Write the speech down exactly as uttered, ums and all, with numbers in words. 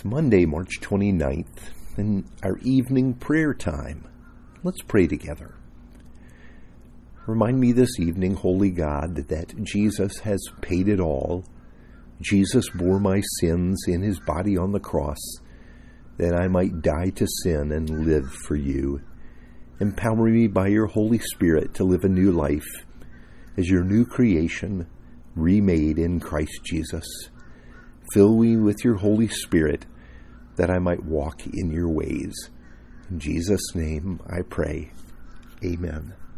It's Monday, March twenty-ninth, and our evening prayer time. Let's pray together. Remind me this evening, Holy God, that Jesus has paid it all. Jesus bore my sins in his body on the cross, that I might die to sin and live for you. Empower me by your Holy Spirit to live a new life as your new creation, remade in Christ Jesus. Fill me with your Holy Spirit, that I might walk in your ways. In Jesus' name I pray. Amen.